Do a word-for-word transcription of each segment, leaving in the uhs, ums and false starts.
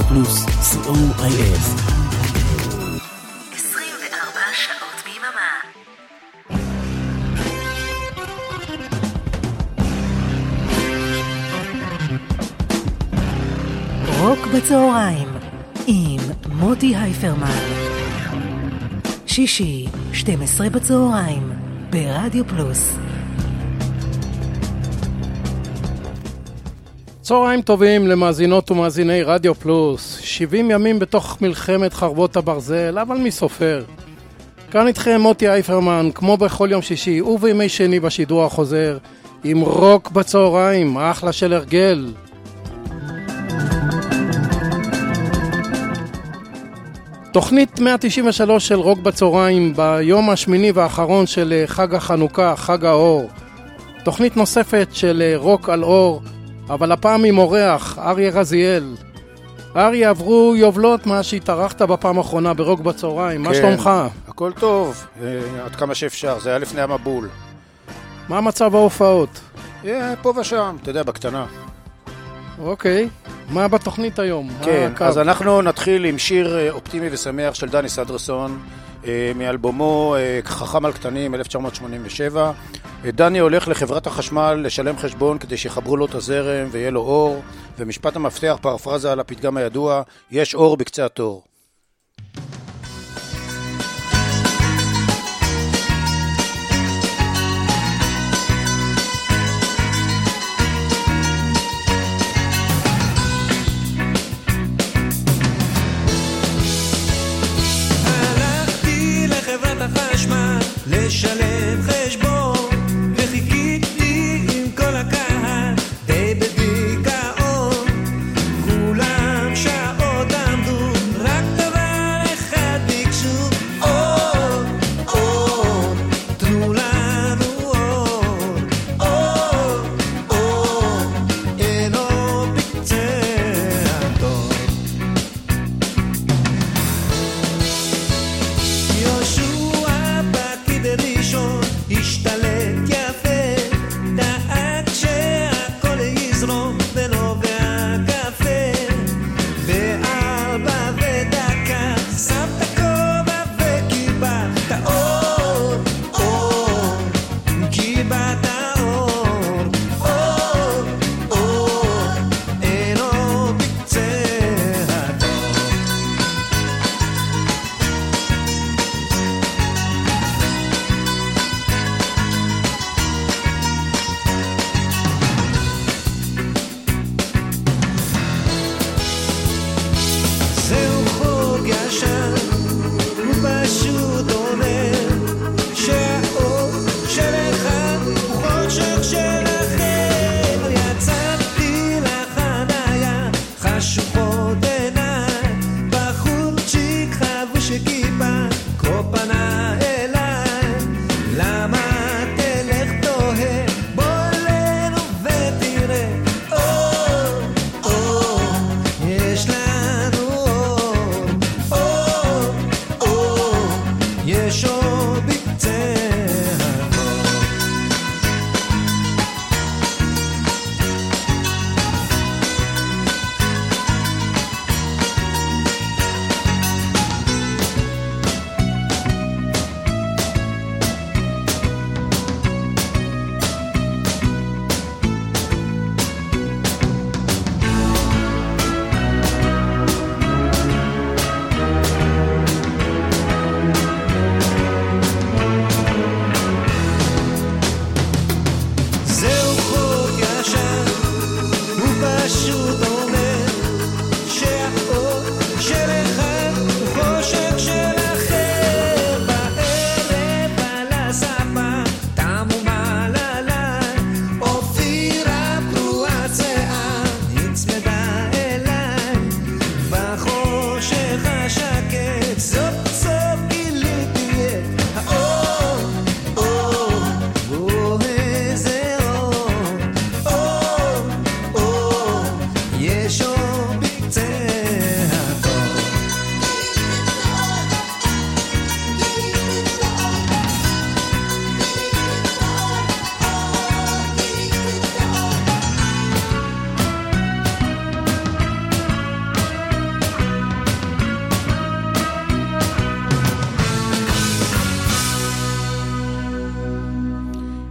רדיו פלוס, סי או איי אס. עשרים וארבע שעות ביממה. רוק בצהריים עם מוטי היפרמן. שישי, שתים עשרה בצהריים ברדיו פלוס. צהריים טובים למאזינות ומאזיני רדיו פלוס. שבעים ימים בתוך מלחמת חרבות הברזל, אבל מי סופר? כאן איתכם מוטי היפרמן, כמו בכל יום שישי ובימי שני בשידור החוזר, עם רוק בצהריים, אחלה של הרגל. תוכנית מאה תשעים ושלוש של רוק בצהריים, ביום השמיני והאחרון של חג החנוכה, חג האור. תוכנית נוספת של רוק על אור, אבל הפעם עם אורח, אריה רזיאל. אריה, עברו יובלות מה שהתארחת בפעם האחרונה ברוק בצהריים. כן, מה שלומך? הכל טוב, עד כמה שאפשר, זה היה לפני המבול. מה מצב ההופעות? פה ושם, אתה יודע, בקטנה. אוקיי, מה בתוכנית היום? כן, אז אנחנו נתחיל עם שיר אופטימי ושמח של דני סנדרסון, מאלבומו חכם על קטנים אלף תשע מאות שמונים ושבע. דני הולך לחברת החשמל לשלם חשבון כדי שיחברו לו את הזרם ויהיה לו אור, ומשפט המפתח פרפרזה על הפתגם הידוע, יש אור בקצה התור. לשלם חשבון וחיכיתי עם כל הקהל די בדיכאון, כולם שעות עמדו רק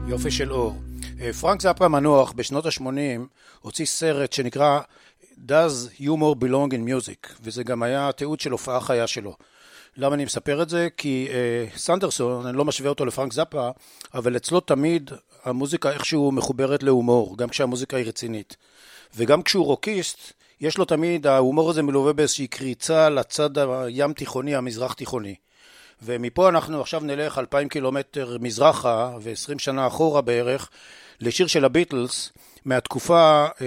יופי של אור. פרנק זפה מנוח בשנות ה-שמונים הוציא סרט שנקרא Does Humor Belong in Music, וזה גם היה תיעוד של הופעה חיה שלו. למה אני מספר את זה? כי uh, סנדרסון, אני לא משווה אותו לפרנק זפה, אבל אצלו תמיד המוזיקה איכשהו מחוברת להומור, גם כשהמוזיקה היא רצינית. וגם כשהוא רוקיסט, יש לו תמיד, ההומור הזה מלווה באיזושהי קריצה לצד הים תיכוני, המזרח תיכוני. ומפה אנחנו עכשיו נלך אלפיים קילומטר מזרחה ועשרים שנה אחורה בערך, לשיר של הביטלס, מהתקופה uh,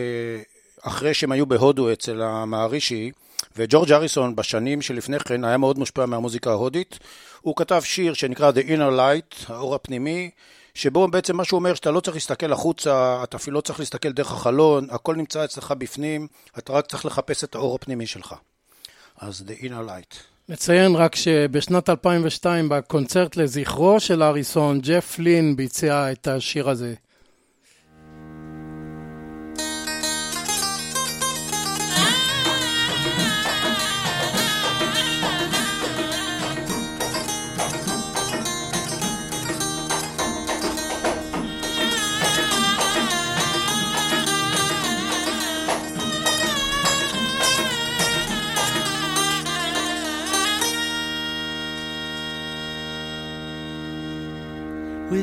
אחרי שהם היו בהודו אצל המערישי, וג'ורג' אריסון בשנים שלפני כן היה מאוד מושפע מהמוזיקה ההודית. הוא כתב שיר שנקרא The Inner Light, האור הפנימי, שבו בעצם מה שהוא אומר שאתה לא צריך להסתכל החוצה, אתה אפילו לא צריך להסתכל דרך החלון, הכל נמצא אצלך בפנים, אתה רק צריך לחפש את האור הפנימי שלך. אז The Inner Light. נציין רק שבשנת אלפיים ושתיים בקונצרט לזכרו של אריסון, ג'ף לין ביצע את השיר הזה.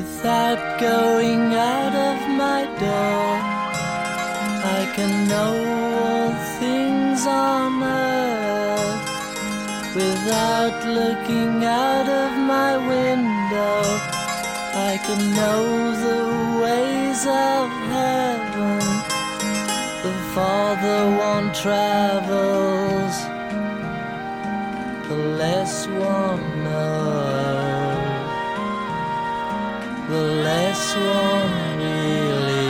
Without going out of my door, I can know all things on earth. Without looking out of my window, I can know the ways of heaven. The farther one travels, the less one knows. The less one really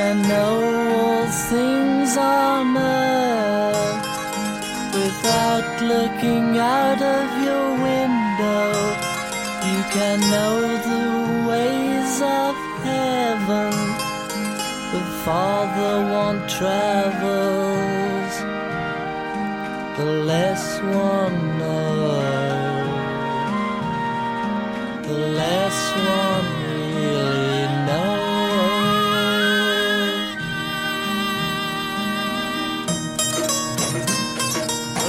can know all things on earth. Without looking out of your window, you can know the ways of heaven. The farther one travels, the less one knows. The less one really knows.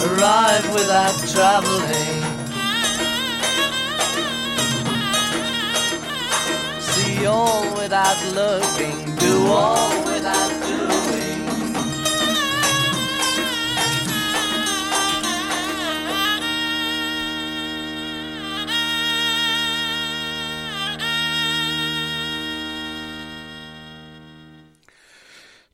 Arrive without traveling, see all without looking, do all without doing.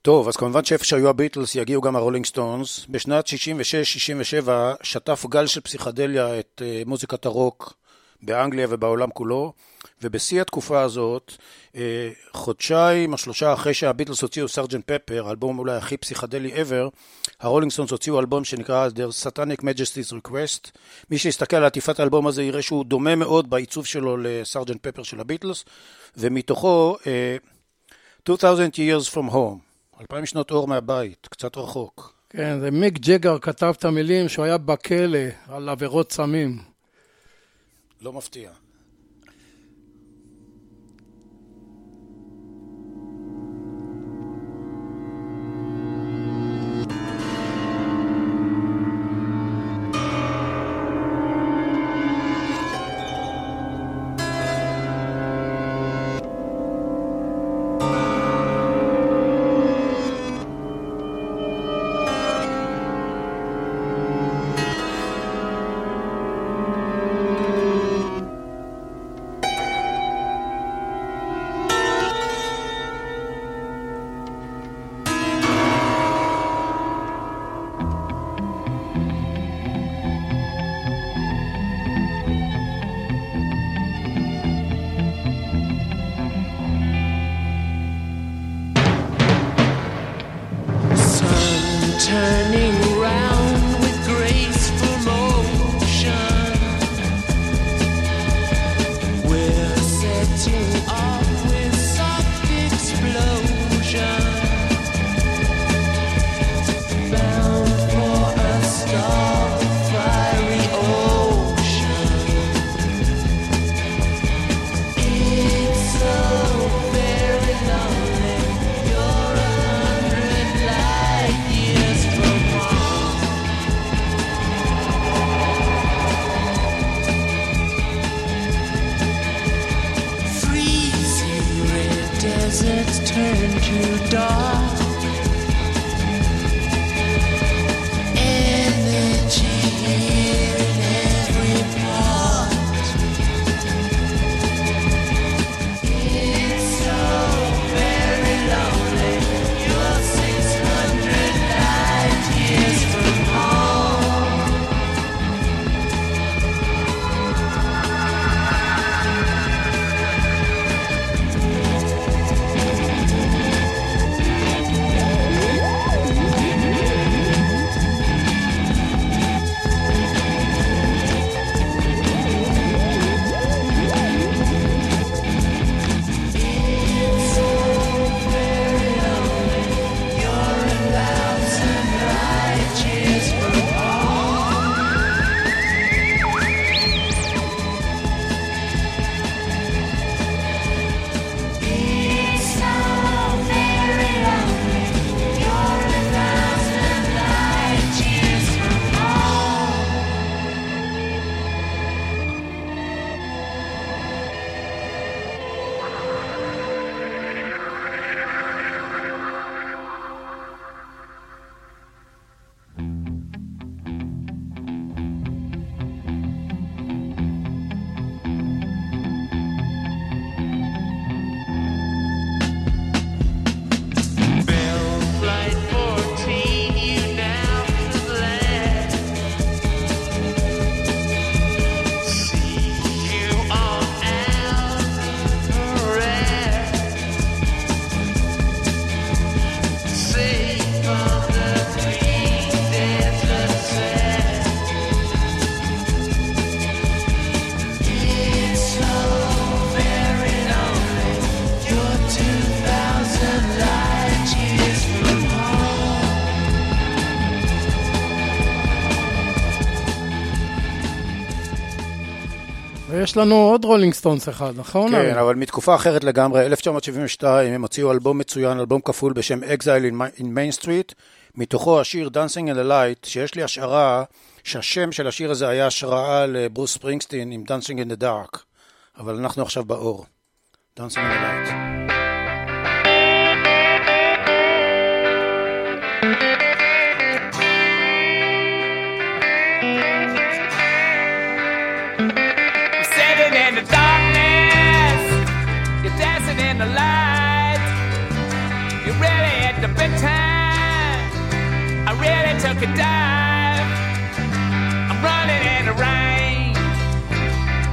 טוב, אז כמובן שאיפה שהיו הביטלס יגיעו גם הרולינג סטונס. בשנת שישים ושש שישים ושבע שטף גל של פסיכדליה את מוזיקת הרוק באנגליה ובעולם כולו, ובשיא התקופה הזאת, חודשיים או שלושה אחרי שהביטלס הוציאו סרג'נט פפר, אלבום אולי הכי פסיכדלי ever, הרולינג סטונס הוציאו אלבום שנקרא Their Satanic Majesty's Request. מי שיסתכל על עטיפת האלבום הזה יראה שהוא דומה מאוד בעיצוב שלו לסרג'נט פפר של הביטלס, ומתוכו two thousand Years From Home, אלפיים שנות אור מהבית, קצת רחוק. כן, זה מיק ג'גר כתב את המילים שהוא היה בכלא על עבירות סמים. לא מפתיע. deserts turn to dark. Energy in every part. It's so very lonely. You're six hundred light years from יש לנו עוד רולינג סטונס אחד, נכון? כן, אבל מתקופה אחרת לגמרי, אלף תשע מאות שבעים ושתיים, הם הוציאו אלבום מצוין, אלבום כפול בשם Exile in Main Street, מתוכו השיר Dancing in the Light, שיש לי השערה שהשם של השיר הזה היה השראה לברוס ספרינגסטין עם Dancing in the Dark, אבל אנחנו עכשיו באור. Dancing in the Light. The light, you really at the big time. I really took a dive. I'm running in the rain.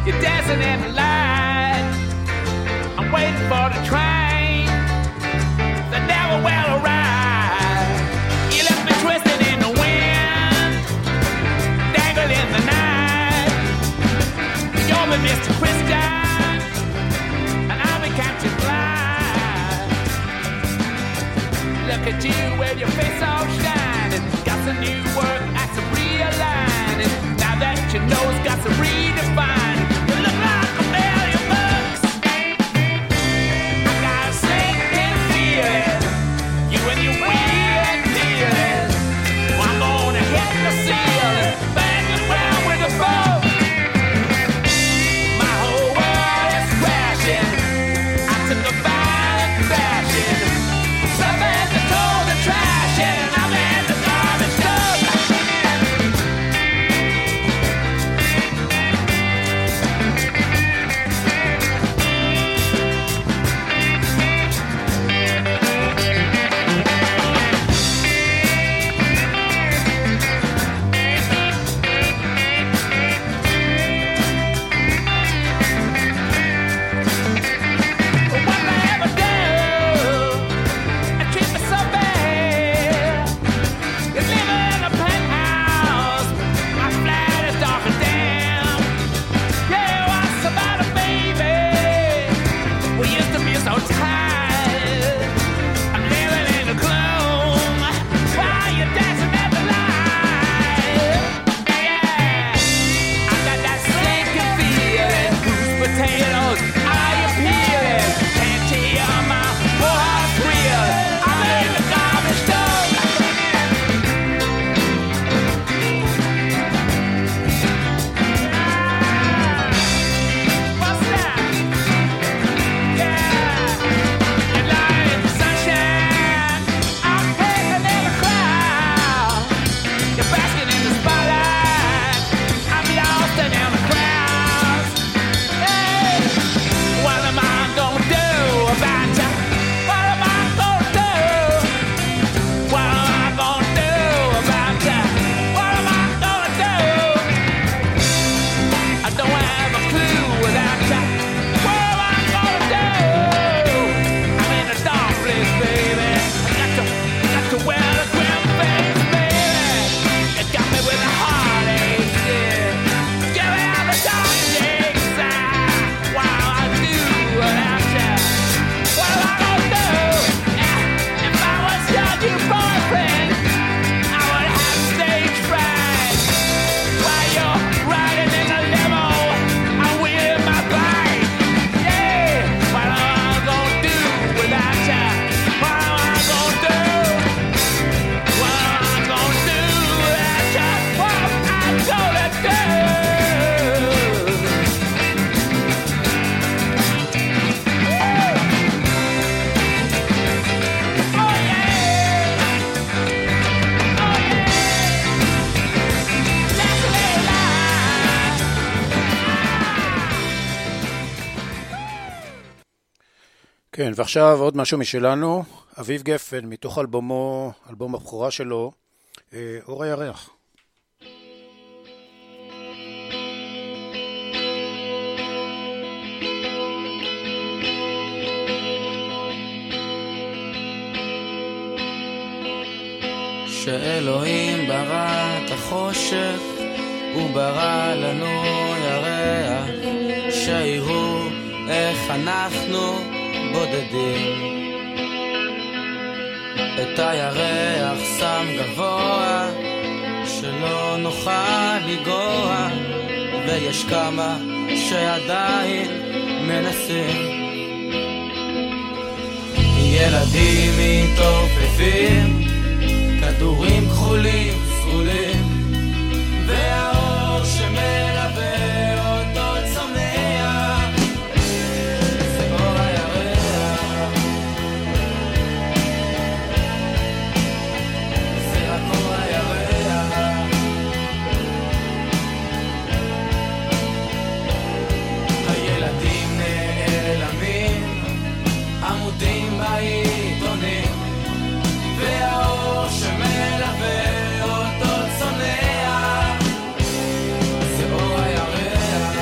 You're dancing in the light. I'm waiting for the train that never will arrive. You left me twisted in the wind, dangled in the night. You're with Mister Christie. Look at you with your face all shining. Got some new work, got some realigning. Now that you know it's got some redefining. You look like a million bucks. I got a sinking feeling. You and your weird feeling. Well, I'm gonna hit the ceiling. Bang around with a bow. My whole world is crashing. I took a violent fashion. Something trash and I'm in the garbage dump. What I ever do, I treat myself so bad. And כן, ועכשיו עוד משהו משלנו, אביב גפן, מתוך אלבומו, אלבום הבכורה שלו, אור הירח. שאלוהים ברא את החושך, הוא ברא לנו ירח, שיראו איך אנחנו בודדים. את הירח שם גבוה, שלא נוכל לגוע, ויש כמה שעדיין מנסים. ילדים מתעופפים, כדורים כחולים סגולים, והאור שמלווה אותו צונח, זה אור הירח, זה רק אור הירח. הילדים נעלמים, עמודים בעיתונים, והאור שמלווה אותו צונח, זה אור הירח,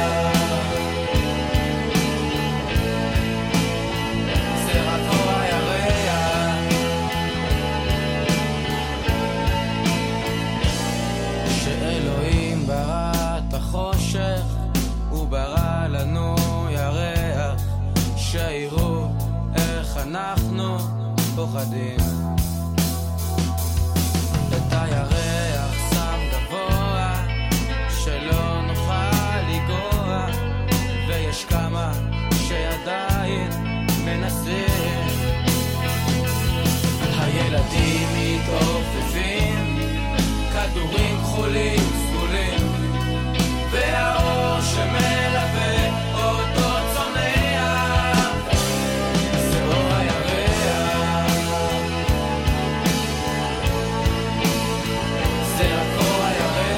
זה רק אור הירח. שאלוהים ברא את החושך, הוא ברא לנו ירח, שיראו איך אנחנו פוחדים. יש כמה שעדיין מנסים. הילדים מתעופפים, כדורים כחולים סגולים, והאור שמלווה אותו צונח, זה אור הירח, זה רק אור הירח.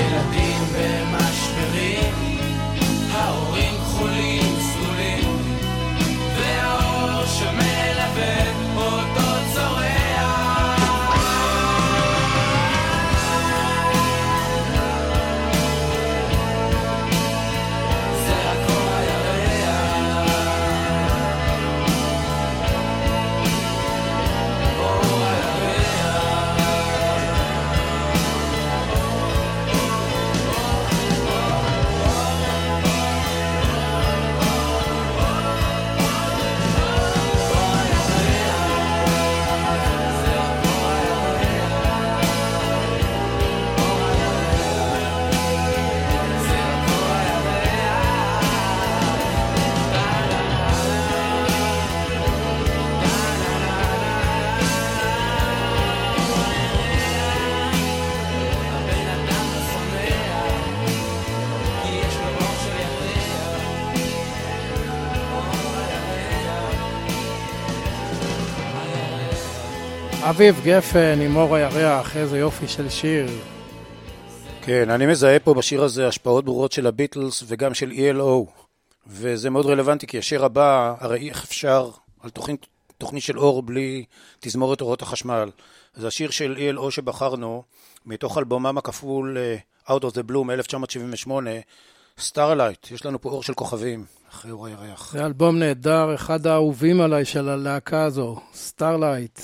ילדים במשברים, ההורים כחולים סגולים, והאור שמלווה אותו צורח. זה רק אור הירח, אור הירח. אביב גפן עם אור הירח, איזה יופי של שיר. כן, אני מזהה פה בשיר הזה השפעות ברורות של הביטלס וגם של אי אל או, וזה מאוד רלוונטי, כי השיר הבא, הרי איך אפשר על תוכנית, תוכנית של אור בלי תזמורת אורות החשמל. אז השיר של אי אל או שבחרנו, מתוך אלבומם הכפול Out of the Blue מ-אלף תשע מאות שבעים ושמונה, Starlight, יש לנו פה אור של כוכבים, אחרי אור הירח. זה אלבום נהדר, אחד האהובים עליי של הלהקה הזו, Starlight.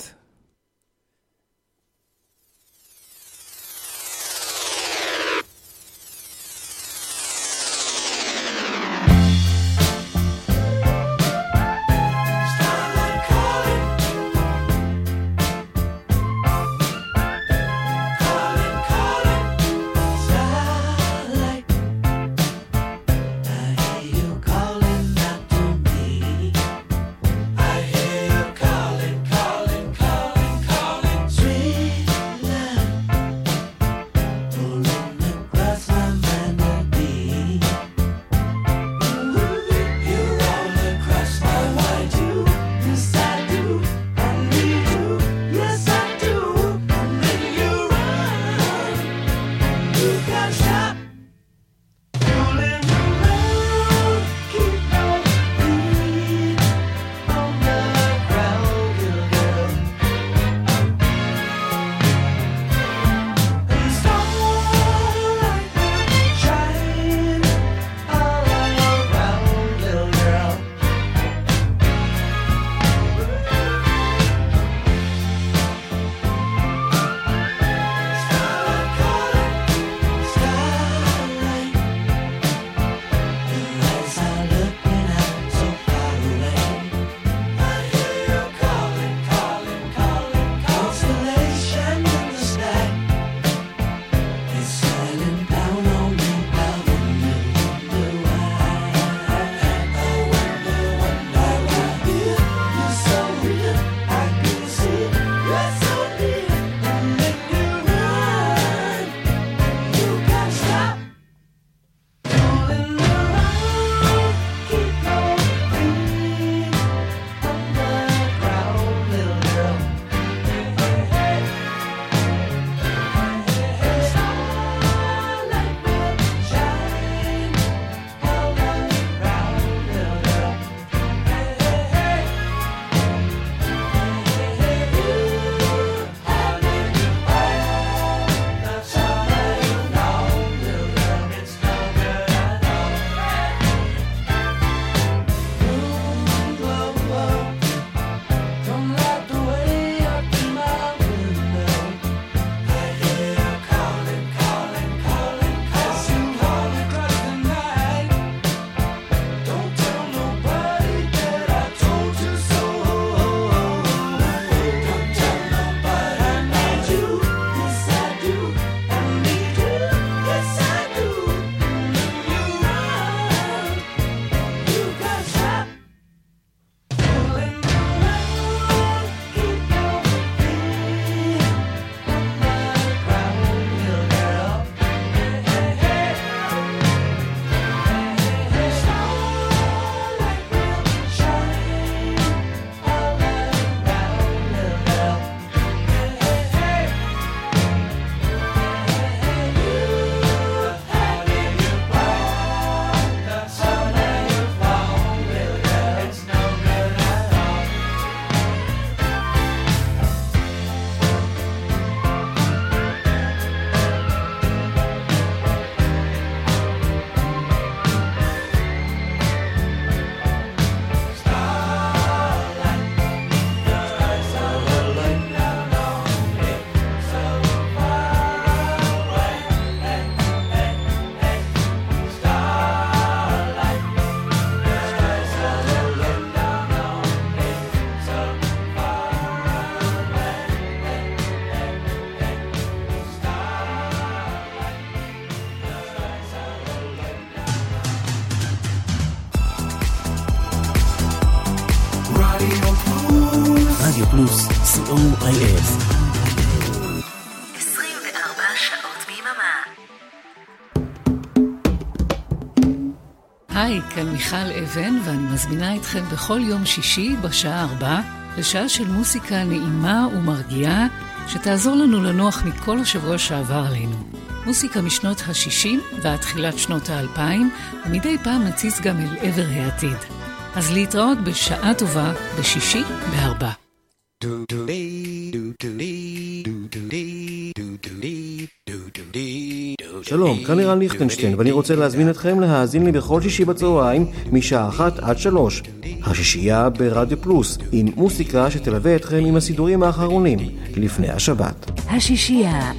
רדיו פלוס, סי או איי אס. עשרים וארבע שעות ביממה. היי, כאן מיכל אבן, ואני מזמינה אתכם בכל יום שישי בשעה ארבע לשעה של מוסיקה נעימה ומרגיעה שתעזור לנו לנוח מכל השבוע שעבר עלינו. מוסיקה משנות ה-שישים ועד תחילת שנות ה-אלפיים, ומדי פעם נציץ גם אל עבר העתיד. אז להתראות בשעה טובה בשישי בארבע. שלום, כאן אירן ליכטנשטיין, ואני רוצה להזמין אתכם להאזין לי בכל שישי בצהריים משעה אחת עד שלוש. השישייה ברדיו פלוס, עם מוסיקה שתלווה אתכם עם הסידורים האחרונים לפני השבת. השישייה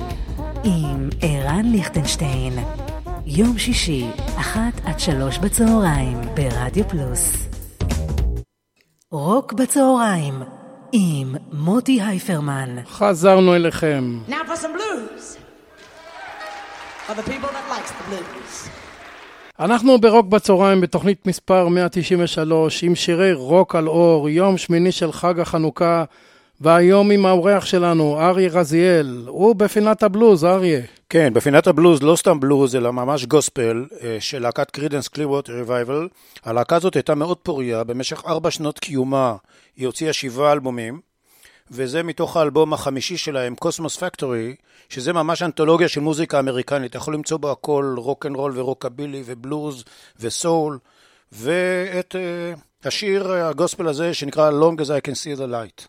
עם אירן ליכטנשטיין, יום שישי, אחת עד שלוש בצהריים ברדיו פלוס. רוק בצהריים עם מוטי היפרמן. חזרנו אליכם. Now for some blues. For the people that likes the blues. אנחנו ברוק בצהריים בתוכנית מספר מאה תשעים ושלוש עם שירי רוק על אור, יום שמיני של חג החנוכה, והיום עם האורח שלנו, אריה רזיאל, הוא בפינת הבלוז, אריה. כן, בפינת הבלוז, לא סתם בלוז, אלא ממש גוספל של להקת קרידנס קליווט רווייבל. הלהקה הזאת הייתה מאוד פוריה, במשך ארבע שנות קיומה היא הוציאה שבעה אלבומים, וזה מתוך האלבום החמישי שלהם, קוסמוס פקטורי, שזה ממש אנתולוגיה של מוזיקה אמריקנית, אתה יכול למצוא בה הכל, רוק אנד רול ורוקבילי ובלוז וסול, ואת uh, השיר הגוספל הזה שנקרא Long as I can see the light.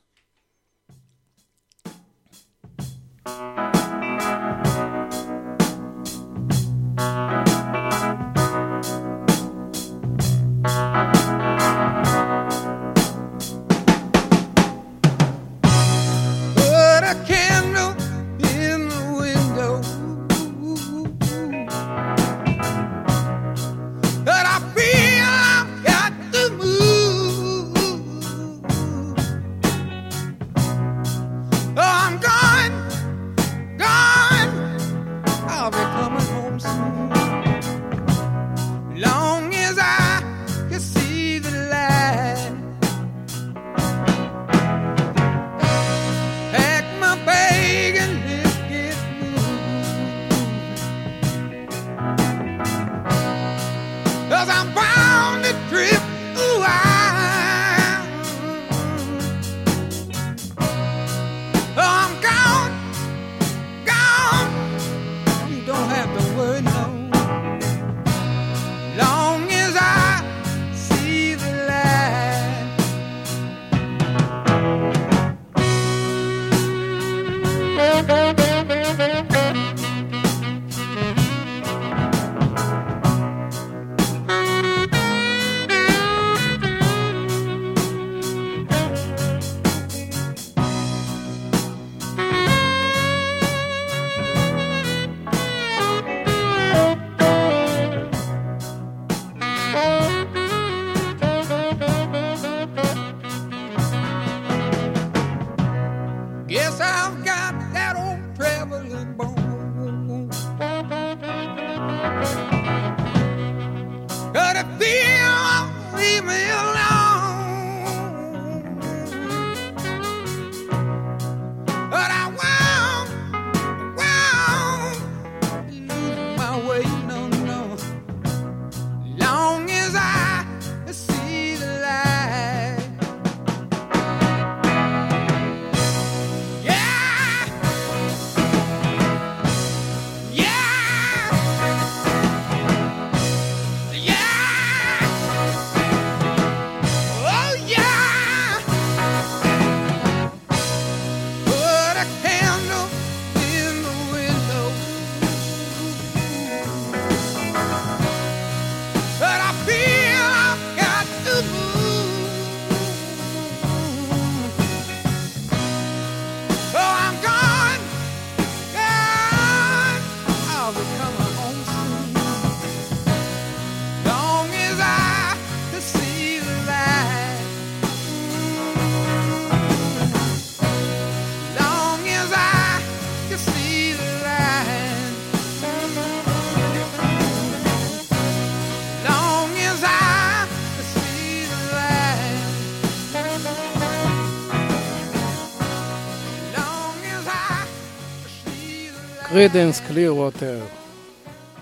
קרידנס קליווטר.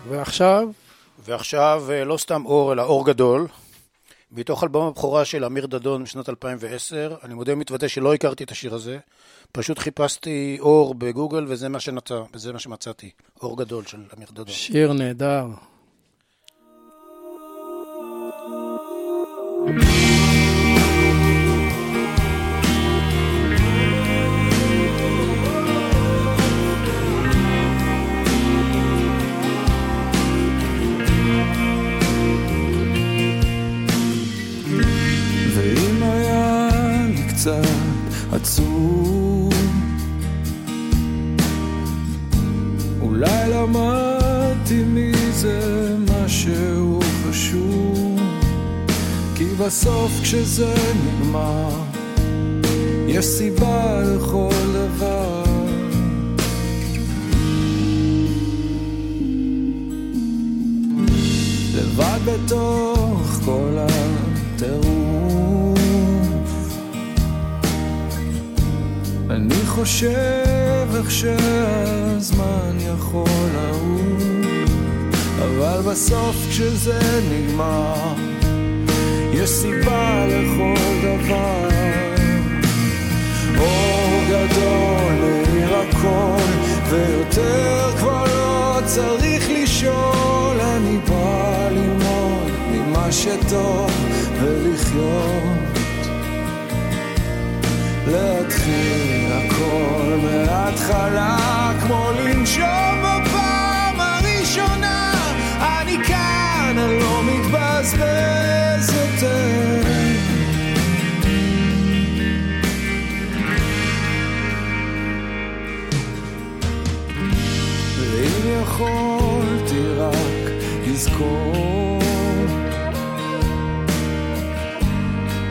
ועכשיו? ועכשיו לא סתם אור, אלא אור גדול. מתוך אלבום הבכורה של אמיר דדון משנת אלפיים ועשר, אני מודה מתוודה שלא הכרתי את השיר הזה, פשוט חיפשתי אור בגוגל וזה מה שנצא, וזה מה שמצאתי, אור גדול של אמיר דדון. שיר נהדר. עצוב, אולי למדתי מזה משהו חשוב, כי בסוף כשזה נגמר יש סיבה לכל דבר. לבד בתוך כל הטירוף אני חושב איך שהזמן יכול לעוד, אבל בסוף כשזה נגמר יש סיבה לכל דבר. אור גדול מאיר הכל ויותר כבר לא צריך לשאול, אני בא ללמוד ממה שטוב ולחיות, להתחיל הכל מההתחלה, כמו לנשום בפעם הראשונה. אני כאן, אני לא מתבזבז יותר. ואם יכולתי רק לזכור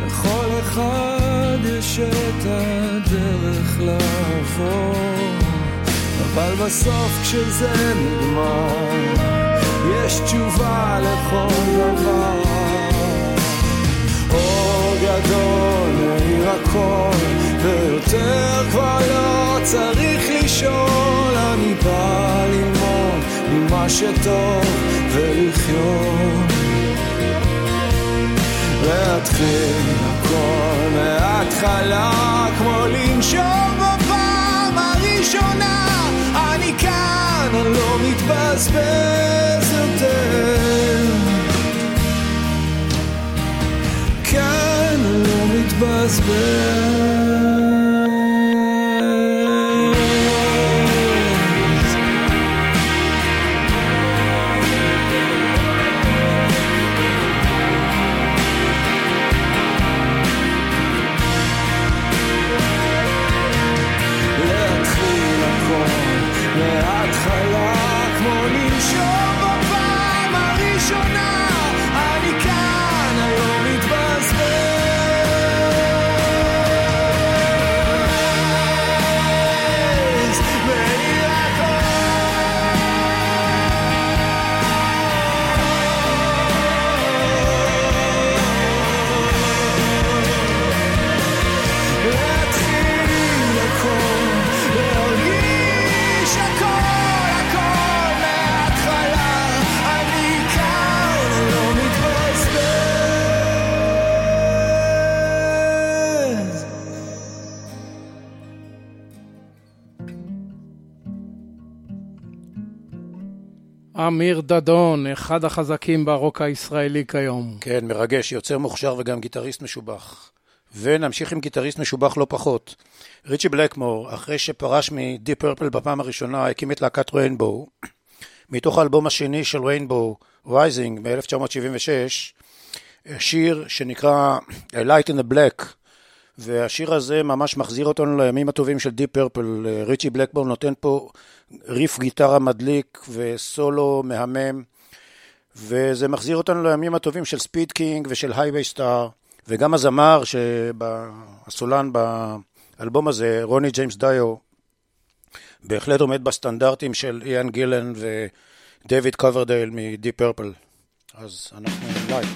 לכל אחד יש את הדרך לעבור, אבל בסוף כשזה נגמר יש תשובה לכל דבר. אור גדול מאיר הכל ויותר כבר לא צריך לשאול, אני בא ללמוד ממה שטוב ולחיות, להתחיל הכל מההתחלה, כמו לנשום בפעם הראשונה. אני כאן, אני לא מתבזבז יותר. כאן, אני לא מתבזבז. אמיר דדון, אחד החזקים ברוק הישראלי כיום. כן, מרגש, יוצר מוכשר וגם גיטריסט משובח. ונמשיך עם גיטריסט משובח לא פחות. ריצ'י בלקמור, אחרי שפרש מדיפ פרפל בפעם הראשונה, הקים את להקת ריינבו. מתוך האלבום השני של ריינבו, רייזינג, מ-אלף תשע מאות שבעים ושש, שיר שנקרא A Light in the Black, והשיר הזה ממש מחזיר אותנו לימים הטובים של דיפ פרפל. ריצ'י בלקמור נותן פה ריף גיטרה מדליק וסולו מהמם, וזה מחזיר אותנו לימים הטובים של ספיד קינג ושל הייווי סטאר, וגם הזמר שהסולן באלבום הזה, רוני ג'יימס דייו, בהחלט עומד בסטנדרטים של יאן גילן ודייוויד קוברדייל מדיפ פרפל. אז אנחנו לייק.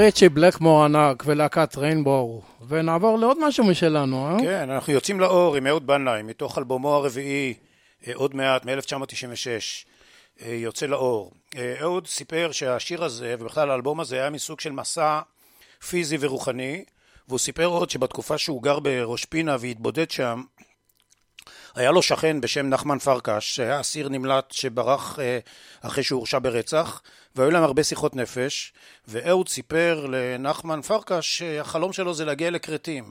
ריצ'י בלקמור ענק ולהקת ריינבו, ונעבור לעוד משהו משלנו, אה? כן, אנחנו יוצאים לאור עם אהוד בנאי, מתוך אלבומו הרביעי, עוד מעט, מ-אלף תשע מאות תשעים ושש, יוצא לאור. אהוד סיפר שהשיר הזה, ובכלל האלבום הזה, היה מסוג של מסע פיזי ורוחני, והוא סיפר עוד שבתקופה שהוא גר בראש פינה והתבודד שם, היה לו שכן בשם נחמן פרקש, שהיה אסיר נמלט שברח אחרי שהורשע ברצח, והיו להם הרבה שיחות נפש, ואהוד סיפר לנחמן פרקש שהחלום שלו זה להגיע לקרטים.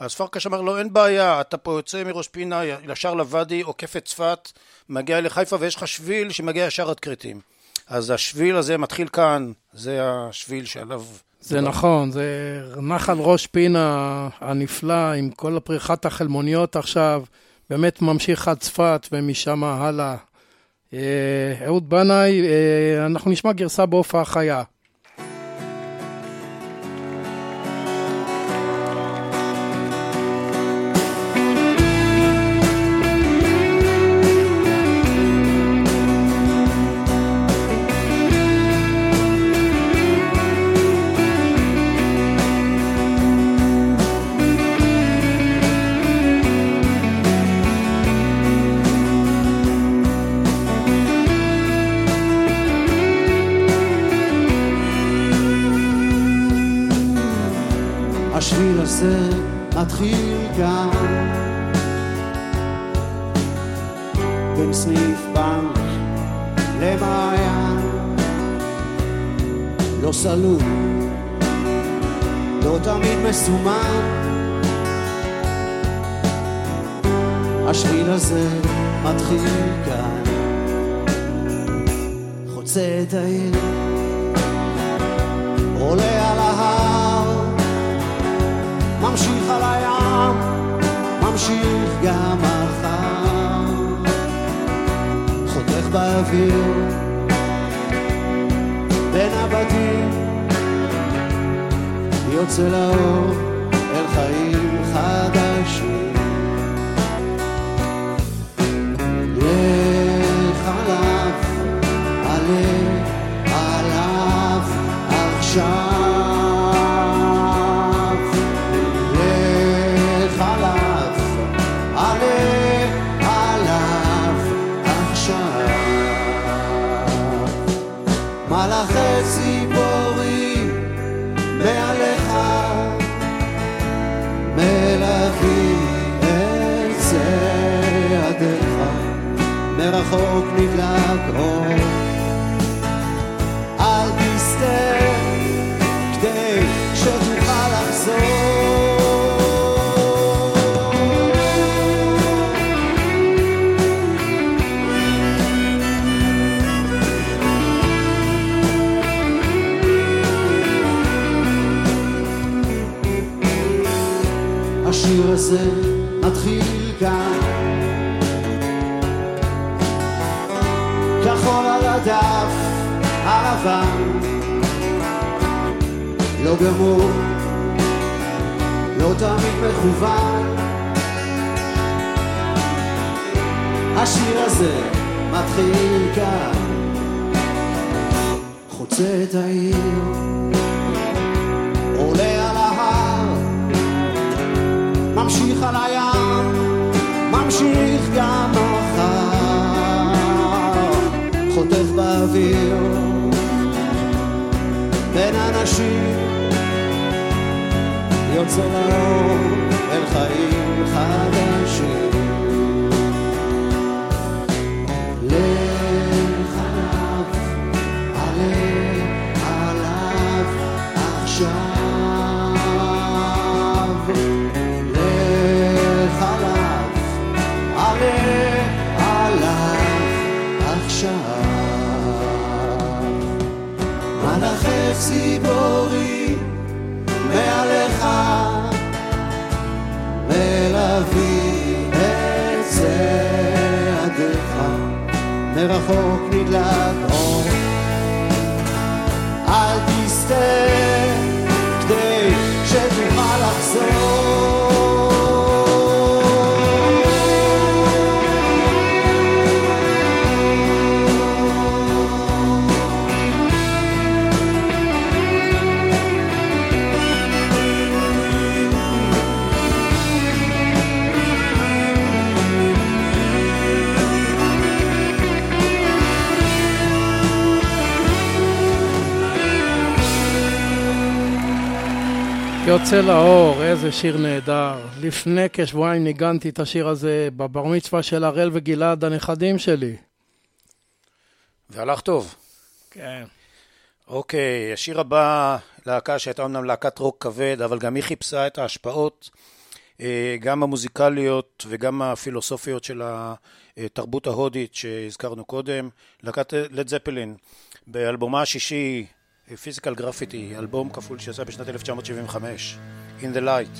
אז פרקש אמר לו, אין בעיה, אתה פה יוצא מראש פינה, ישר לוואדי, עוקף את צפת, מגיע לחיפה ויש לך שביל שמגיע ישר עד קרטים. אז השביל הזה מתחיל כאן, זה השביל שעליו... זה נכון, זה נחל ראש פינה הנפלא, עם כל הפריחת החלמוניות עכשיו, באמת ממשיך עד צפת ומשם הלאה. אהוד בנאי, אנחנו נשמע גרסה בהופעה חיה. השביל הזה מתחיל גם בין סניף בנק למעיין, לא סלול, לא תמיד מסומן. השביל הזה מתחיל גם חוצה את העיר, עולה על ההר, ממשיך על הים, ממשיך גם מחר, חותך באוויר בין הבתים, יוצא לאור אל חיים חדשים. לך עליו, עלה עליו עכשיו, מרחוק נדלק אור אל תסתר כדי שתוכל לחזור. השיר הזה מתחיל כאן, כחול על הדף הלבן, לא גמור, לא תמיד מכוון. השיר הזה מתחיל כאן, חוצה את העיר, עולה על ההר, ממשיך על הים, ממשיך גם מחר, חותך באוויר בין אנשים, יוצא לאור אל חיים חדשים. לך עליו, עלה עליו עכשיו, לך עליו, עלה מלאכי ציבורי מעליך, מלווי את צעדיך, מרחוק נדלק אור אל תסתה כדי שתוכל לחזור. יוצא לאור, איזה שיר נהדר. לפני כשבועיים ניגנתי את השיר הזה בבר מצווה של הראל וגלעד, הנכדים שלי. זה הלך טוב. כן. אוקיי, השיר הבא, להקה שהייתה אמנם להקת רוק כבד, אבל גם היא חיפשה את ההשפעות, גם המוזיקליות וגם הפילוסופיות של התרבות ההודית שהזכרנו קודם, להקת לד זפלין, באלבומה השישי, פיזיקל גרפיטי, אלבום כפול שיצא בשנת אלף תשע מאות שבעים וחמש, In the Light.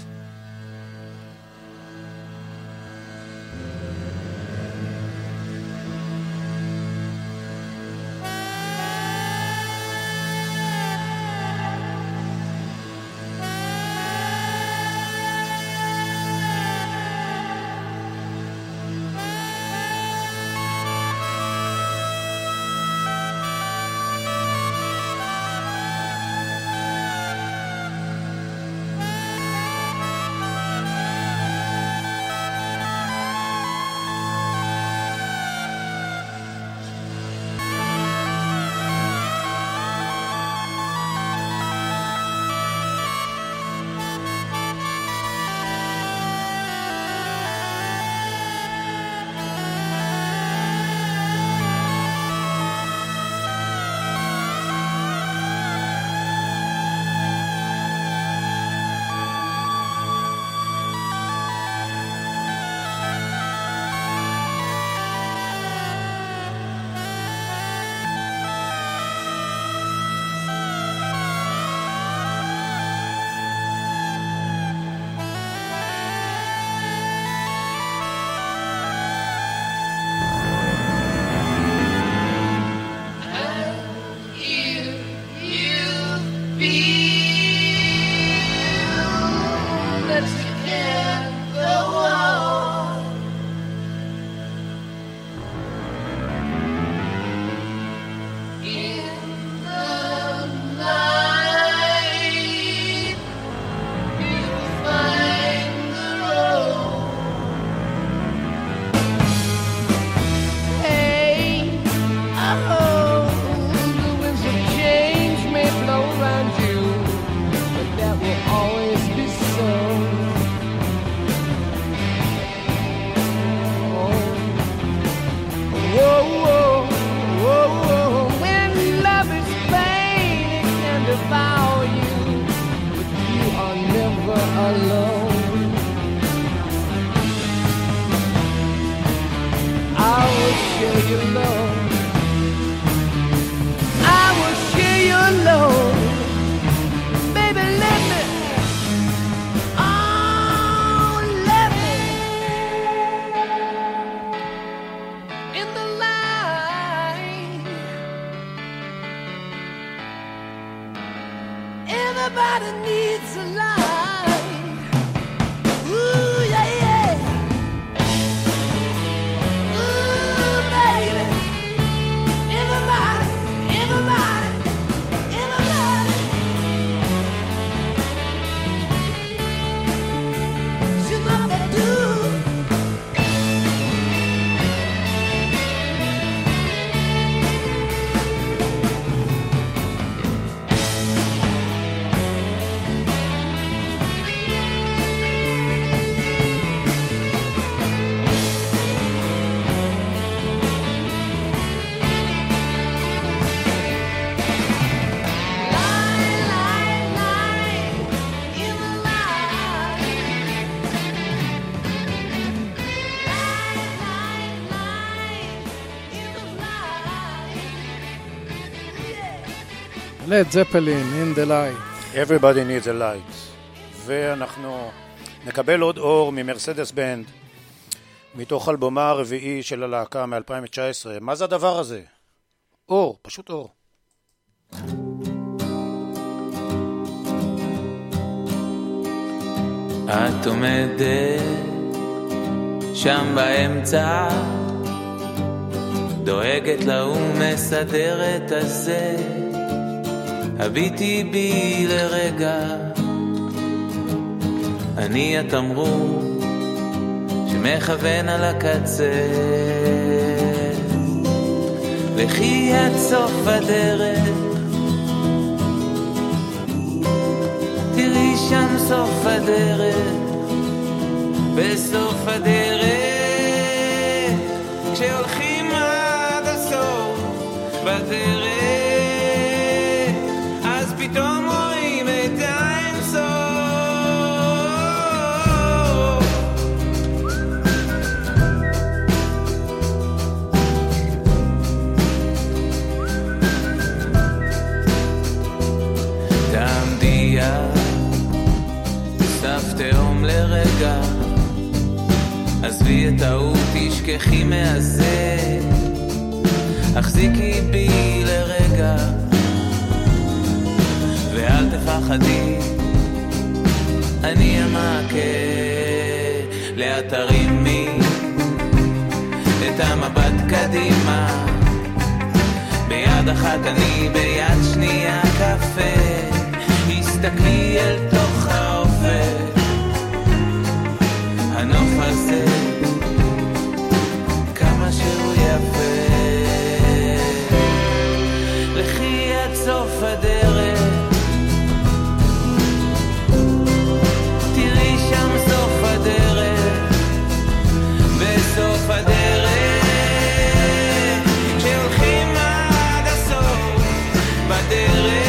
לד זפלין, In the Light. Everybody needs a light. ואנחנו נקבל עוד אור ממרסדס בנד, מתוך אלבומה הרביעי של הלהקה מ-אלפיים תשע עשרה. מה זה הדבר הזה? אור, פשוט אור. את עומדת שם באמצע, דואגת לאום, מסדרת הזה. הביטי בי לרגע, אני התמרור שמכוון על הקצה. לכי עד סוף הדרך, תראי שם בסוף הדרך, בסוף הדרך, כשהולכים עד הסוף בדרך, אז פתאום רואים את האינסוף. תעמדי על סף תהום לרגע, עזבי את ההוא, תשכחי מהזה, החזיקי בי לרגע ואל תפחדי, אני המעקה לאתרים מי את המבט קדימה, ביד אחת אני, ביד שנייה קפה, הסתכלי אל תוך האופק, הנוף הזה, כמה שהוא יפה, לכי עד סוף הדרך, תראי שם סוף הדרך, בסוף הדרך, כשהולכים עד הסוף בדרך,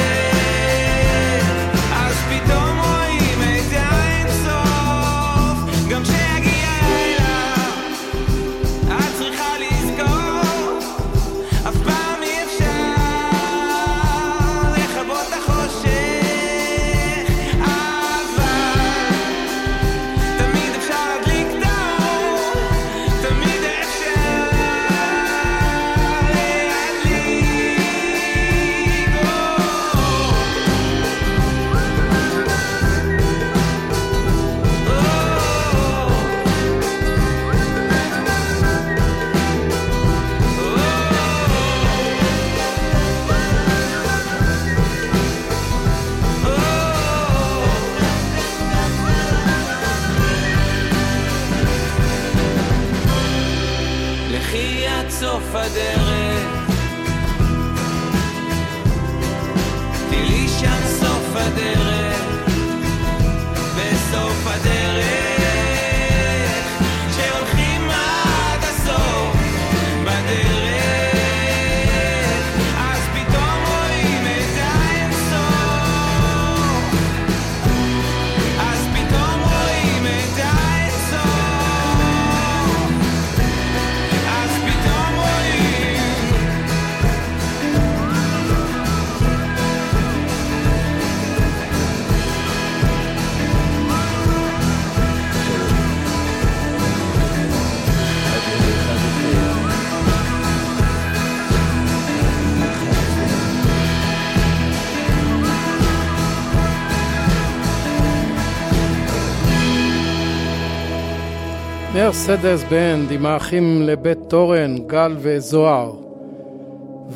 מרסדס בנד עם האחים לבית תורן, גל וזוהר.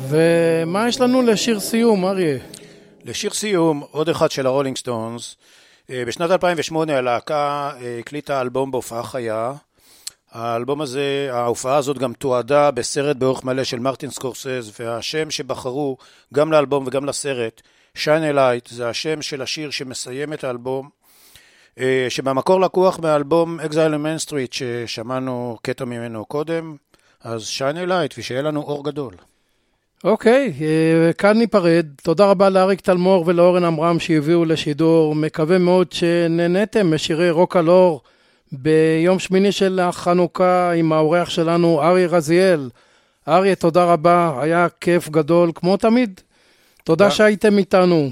ומה יש לנו לשיר סיום, אריה? לשיר סיום, עוד אחד של הרולינג סטונס. בשנת אלפיים ושמונה הלהקה הקליטה אלבום בהופעה חיה. האלבום הזה, ההופעה הזאת גם תועדה בסרט באורך מלא של מרטין סקורסס, והשם שבחרו גם לאלבום וגם לסרט, Shine a Light, זה השם של השיר שמסיים את האלבום, שבמקור לקוח מאלבום Exile on Main Street ששמענו קטע ממנו קודם, אז שיין לייט ושיהיה לנו אור גדול. אוקיי, כאן ניפרד. תודה רבה לאריק תלמור ולאורן אמרם שהביאו לשידור. מקווה מאוד שנהנתם משירי רוק על אור ביום שמיני של החנוכה עם האורח שלנו אריה רזיאל. אריה, תודה רבה, היה כיף גדול כמו תמיד. תודה שהייתם איתנו.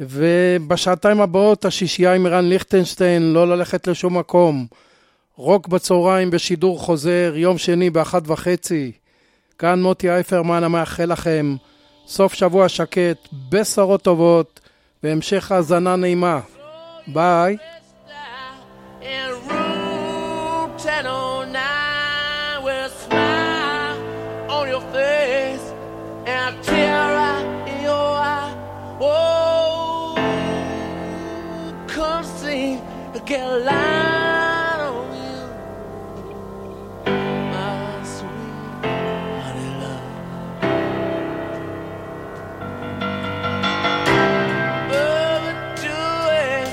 ובשעתיים הבאות השישייה עם אירן ליכטנשטיין, לא ללכת לשום מקום. רוק בצהריים בשידור חוזר, יום שני באחת וחצי. כאן מוטי היפרמן המאחל לכם סוף שבוע שקט, בשורות טובות, והמשך האזנה נעימה. ביי. Get a line on you, my sweet honey love. Overdo it,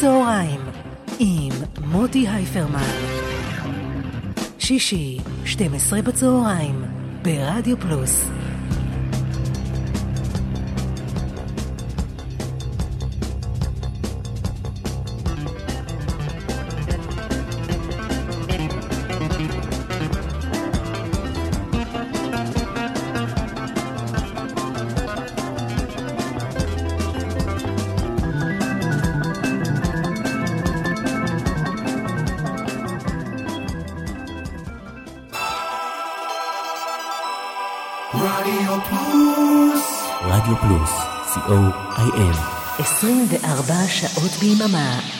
צהריים עם מוטי היפרמן, שישי שתים עשרה בצהריים ברדיו פלוס. עשרים וארבע שעות ביממה.